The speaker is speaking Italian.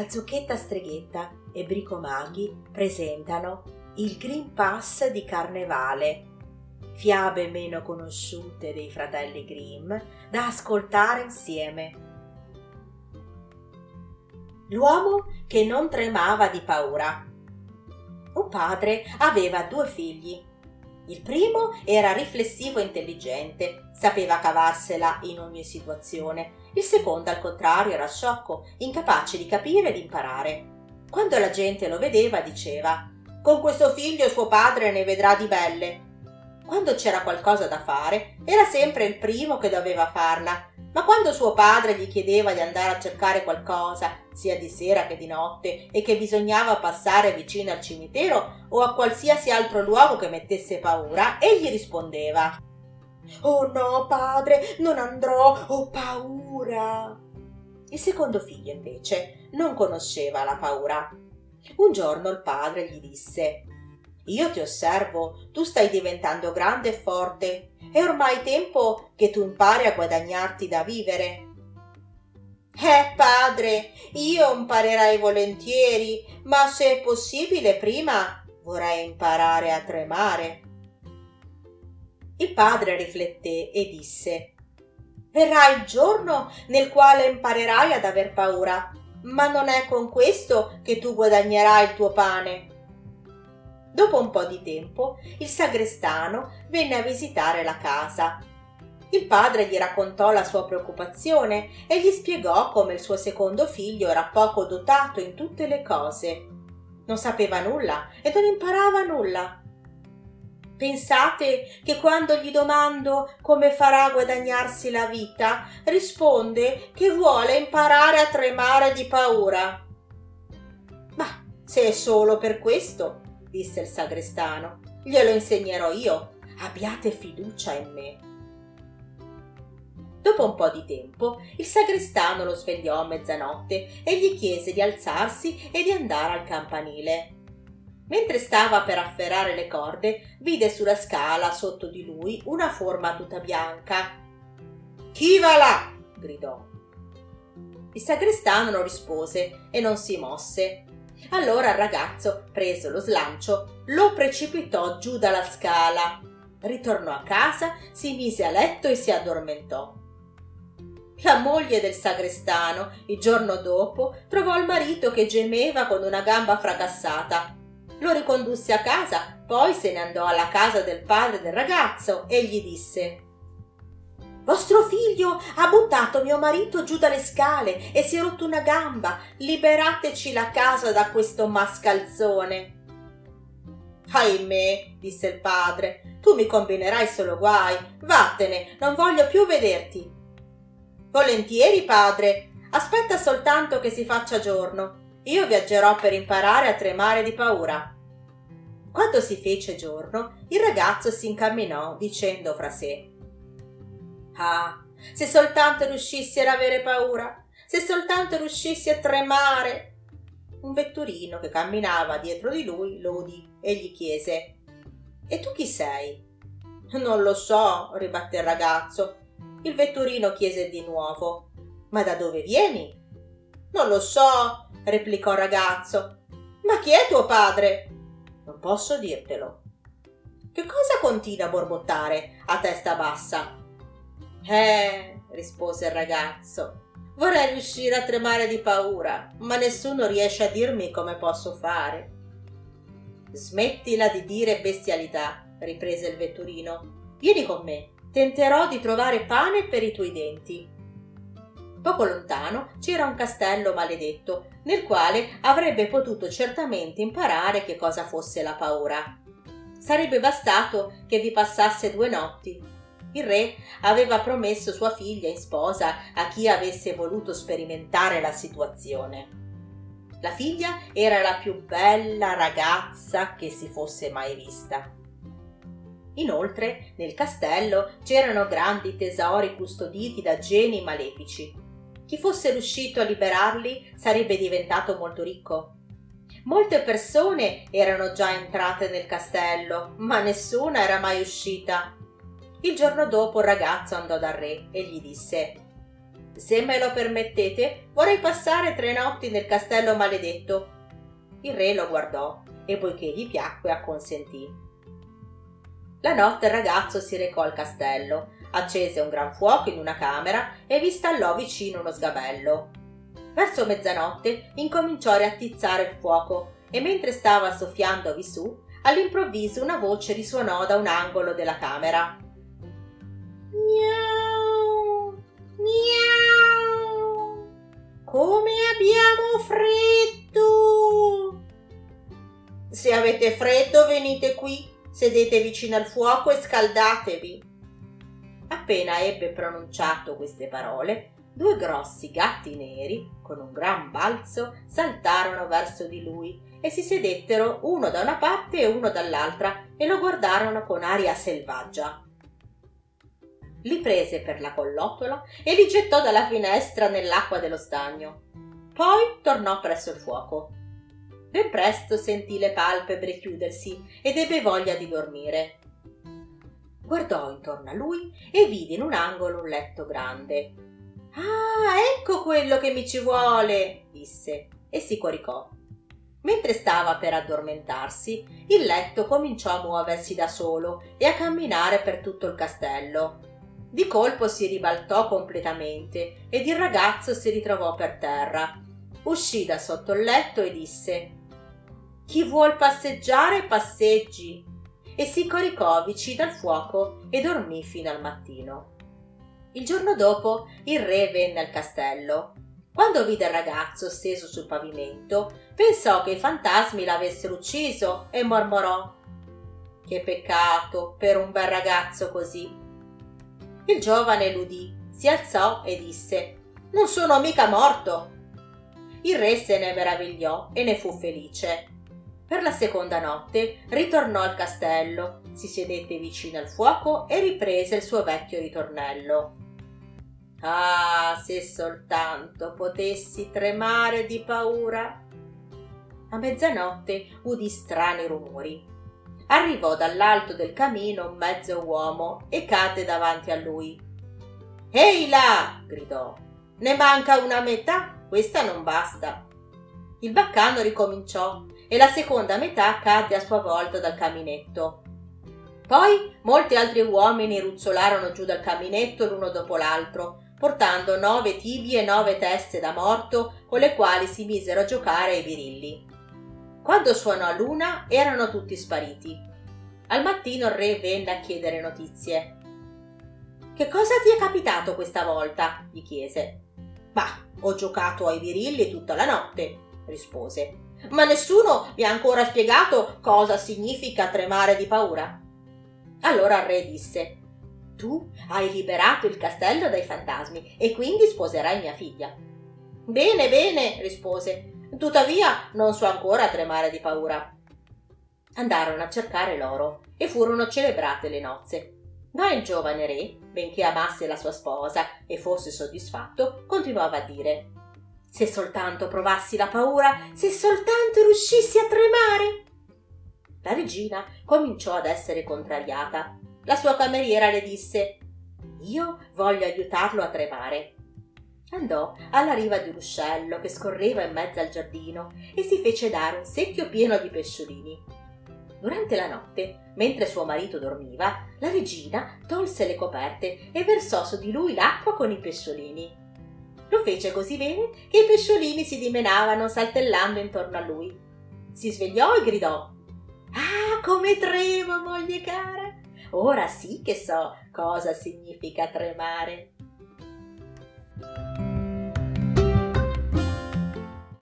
La Zucchetta Streghetta e Bricomaghi presentano Il Grimm Pass di Carnevale, fiabe meno conosciute dei Fratelli Grimm da ascoltare insieme. L'uomo che non tremava di paura. Un padre aveva due figli. Il primo era riflessivo e intelligente, sapeva cavarsela in ogni situazione. Il secondo, al contrario, era sciocco, incapace di capire e di imparare. Quando la gente lo vedeva, diceva: «Con questo figlio suo padre ne vedrà di belle». Quando c'era qualcosa da fare, era sempre il primo che doveva farla, ma quando suo padre gli chiedeva di andare a cercare qualcosa, sia di sera che di notte, e che bisognava passare vicino al cimitero o a qualsiasi altro luogo che mettesse paura, egli rispondeva: «Oh no, padre, non andrò, ho paura!». Il secondo figlio, invece, non conosceva la paura. Un giorno il padre gli disse: «Io ti osservo, tu stai diventando grande e forte. È ormai tempo che tu impari a guadagnarti da vivere». Padre, io imparerei volentieri, ma se è possibile prima vorrei imparare a tremare». Il padre rifletté e disse: «Verrà il giorno nel quale imparerai ad aver paura, ma non è con questo che tu guadagnerai il tuo pane». Dopo un po' di tempo il sagrestano venne a visitare la casa. Il padre gli raccontò la sua preoccupazione e gli spiegò come il suo secondo figlio era poco dotato in tutte le cose. Non sapeva nulla e non imparava nulla. «Pensate che quando gli domando come farà a guadagnarsi la vita, risponde che vuole imparare a tremare di paura». «Ma se è solo per questo», disse il sagrestano, «glielo insegnerò io. Abbiate fiducia in me». Dopo un po' di tempo il sagrestano lo svegliò a mezzanotte e gli chiese di alzarsi e di andare al campanile. Mentre stava per afferrare le corde, vide sulla scala sotto di lui una forma tutta bianca. «Chi va là?» gridò. Il sagrestano non rispose e non si mosse. Allora il ragazzo, preso lo slancio, lo precipitò giù dalla scala. Ritornò a casa, si mise a letto e si addormentò. La moglie del sagrestano, il giorno dopo, trovò il marito che gemeva con una gamba fracassata. Lo ricondusse a casa, poi se ne andò alla casa del padre del ragazzo e gli disse: «Vostro figlio ha buttato mio marito giù dalle scale e si è rotto una gamba. Liberateci la casa da questo mascalzone». «Ahimè», disse il padre, «tu mi combinerai solo guai. Vattene, non voglio più vederti». «Volentieri, padre, aspetta soltanto che si faccia giorno. Io viaggerò per imparare a tremare di paura». Quando si fece giorno, il ragazzo si incamminò dicendo fra sé: «Ah, se soltanto riuscissi ad avere paura, se soltanto riuscissi a tremare». Un vetturino che camminava dietro di lui lo udì e gli chiese: «E tu chi sei?». «Non lo so», ribatté il ragazzo. Il vetturino chiese di nuovo: «Ma da dove vieni?». «Non lo so», replicò il ragazzo. «Ma chi è tuo padre?». «Non posso dirtelo». «Che cosa continua a borbottare a testa bassa?». Rispose il ragazzo, «vorrei riuscire a tremare di paura, ma nessuno riesce a dirmi come posso fare». «Smettila di dire bestialità», riprese il vetturino. «Vieni con me, tenterò di trovare pane per i tuoi denti». Poco lontano c'era un castello maledetto, nel quale avrebbe potuto certamente imparare che cosa fosse la paura. Sarebbe bastato che vi passasse 2 notti. Il re aveva promesso sua figlia in sposa a chi avesse voluto sperimentare la situazione. La figlia era la più bella ragazza che si fosse mai vista. Inoltre, nel castello c'erano grandi tesori custoditi da geni malefici. Chi fosse riuscito a liberarli sarebbe diventato molto ricco. Molte persone erano già entrate nel castello, ma nessuna era mai uscita. Il giorno dopo il ragazzo andò dal re e gli disse: Se me lo permettete, vorrei passare 3 notti nel castello maledetto. Il re lo guardò e, poiché gli piacque, acconsentì. La notte il ragazzo si recò al castello, accese un gran fuoco in una camera e vi installò vicino uno sgabello. Verso mezzanotte incominciò a riattizzare il fuoco e, mentre stava soffiandovi su, all'improvviso una voce risuonò da un angolo della camera. Miau, miau, come abbiamo freddo! Se avete freddo venite qui. Sedete vicino al fuoco e scaldatevi. Appena ebbe pronunciato queste parole, 2 grossi gatti neri, con un gran balzo, saltarono verso di lui e si sedettero uno da una parte e uno dall'altra e lo guardarono con aria selvaggia. Li prese per la collottola e li gettò dalla finestra nell'acqua dello stagno. Poi tornò presso il fuoco. Ben presto sentì le palpebre chiudersi ed ebbe voglia di dormire. Guardò intorno a lui e vide in un angolo un letto grande. «Ah, ecco quello che mi ci vuole!» disse e si coricò. Mentre stava per addormentarsi, il letto cominciò a muoversi da solo e a camminare per tutto il castello. Di colpo si ribaltò completamente ed il ragazzo si ritrovò per terra. Uscì da sotto il letto e disse: «Chi vuol passeggiare passeggi!» e si coricò vicino al fuoco e dormì fino al mattino. Il giorno dopo il re venne al castello. Quando vide il ragazzo steso sul pavimento, pensò che i fantasmi l'avessero ucciso e mormorò: «Che peccato per un bel ragazzo così!» Il giovane l'udì, si alzò e disse: «Non sono mica morto!» Il re se ne meravigliò e ne fu felice. Per la seconda notte ritornò al castello, si sedette vicino al fuoco e riprese il suo vecchio ritornello. «Ah, se soltanto potessi tremare di paura!» A mezzanotte udì strani rumori. Arrivò dall'alto del camino un mezzo uomo e cadde davanti a lui. «Ehi là!» gridò. «Ne manca una metà! Questa non basta!» Il baccano ricominciò e la seconda metà cadde a sua volta dal caminetto. Poi molti altri uomini ruzzolarono giù dal caminetto l'uno dopo l'altro, portando 9 tibi e 9 teste da morto con le quali si misero a giocare ai birilli. Quando suonò l'una erano tutti spariti. Al mattino il re venne a chiedere notizie. «Che cosa ti è capitato questa volta?» gli chiese. «Bah, ho giocato ai birilli tutta la notte», rispose, «ma nessuno mi ha ancora spiegato cosa significa tremare di paura». Allora il re disse: «Tu hai liberato il castello dai fantasmi e quindi sposerai mia figlia». «Bene, bene», rispose, «tuttavia non so ancora tremare di paura». Andarono a cercare l'oro e furono celebrate le nozze. Ma il giovane re, benché amasse la sua sposa e fosse soddisfatto, continuava a dire: «Se soltanto provassi la paura, se soltanto riuscissi a tremare!» La regina cominciò ad essere contrariata. La sua cameriera le disse: «Io voglio aiutarlo a tremare». Andò alla riva di un ruscello che scorreva in mezzo al giardino e si fece dare un secchio pieno di pesciolini. Durante la notte, mentre suo marito dormiva, la regina tolse le coperte e versò su di lui l'acqua con i pesciolini. Lo fece così bene che i pesciolini si dimenavano saltellando intorno a lui. Si svegliò e gridò: «Ah, come tremo, moglie cara! Ora sì che so cosa significa tremare!»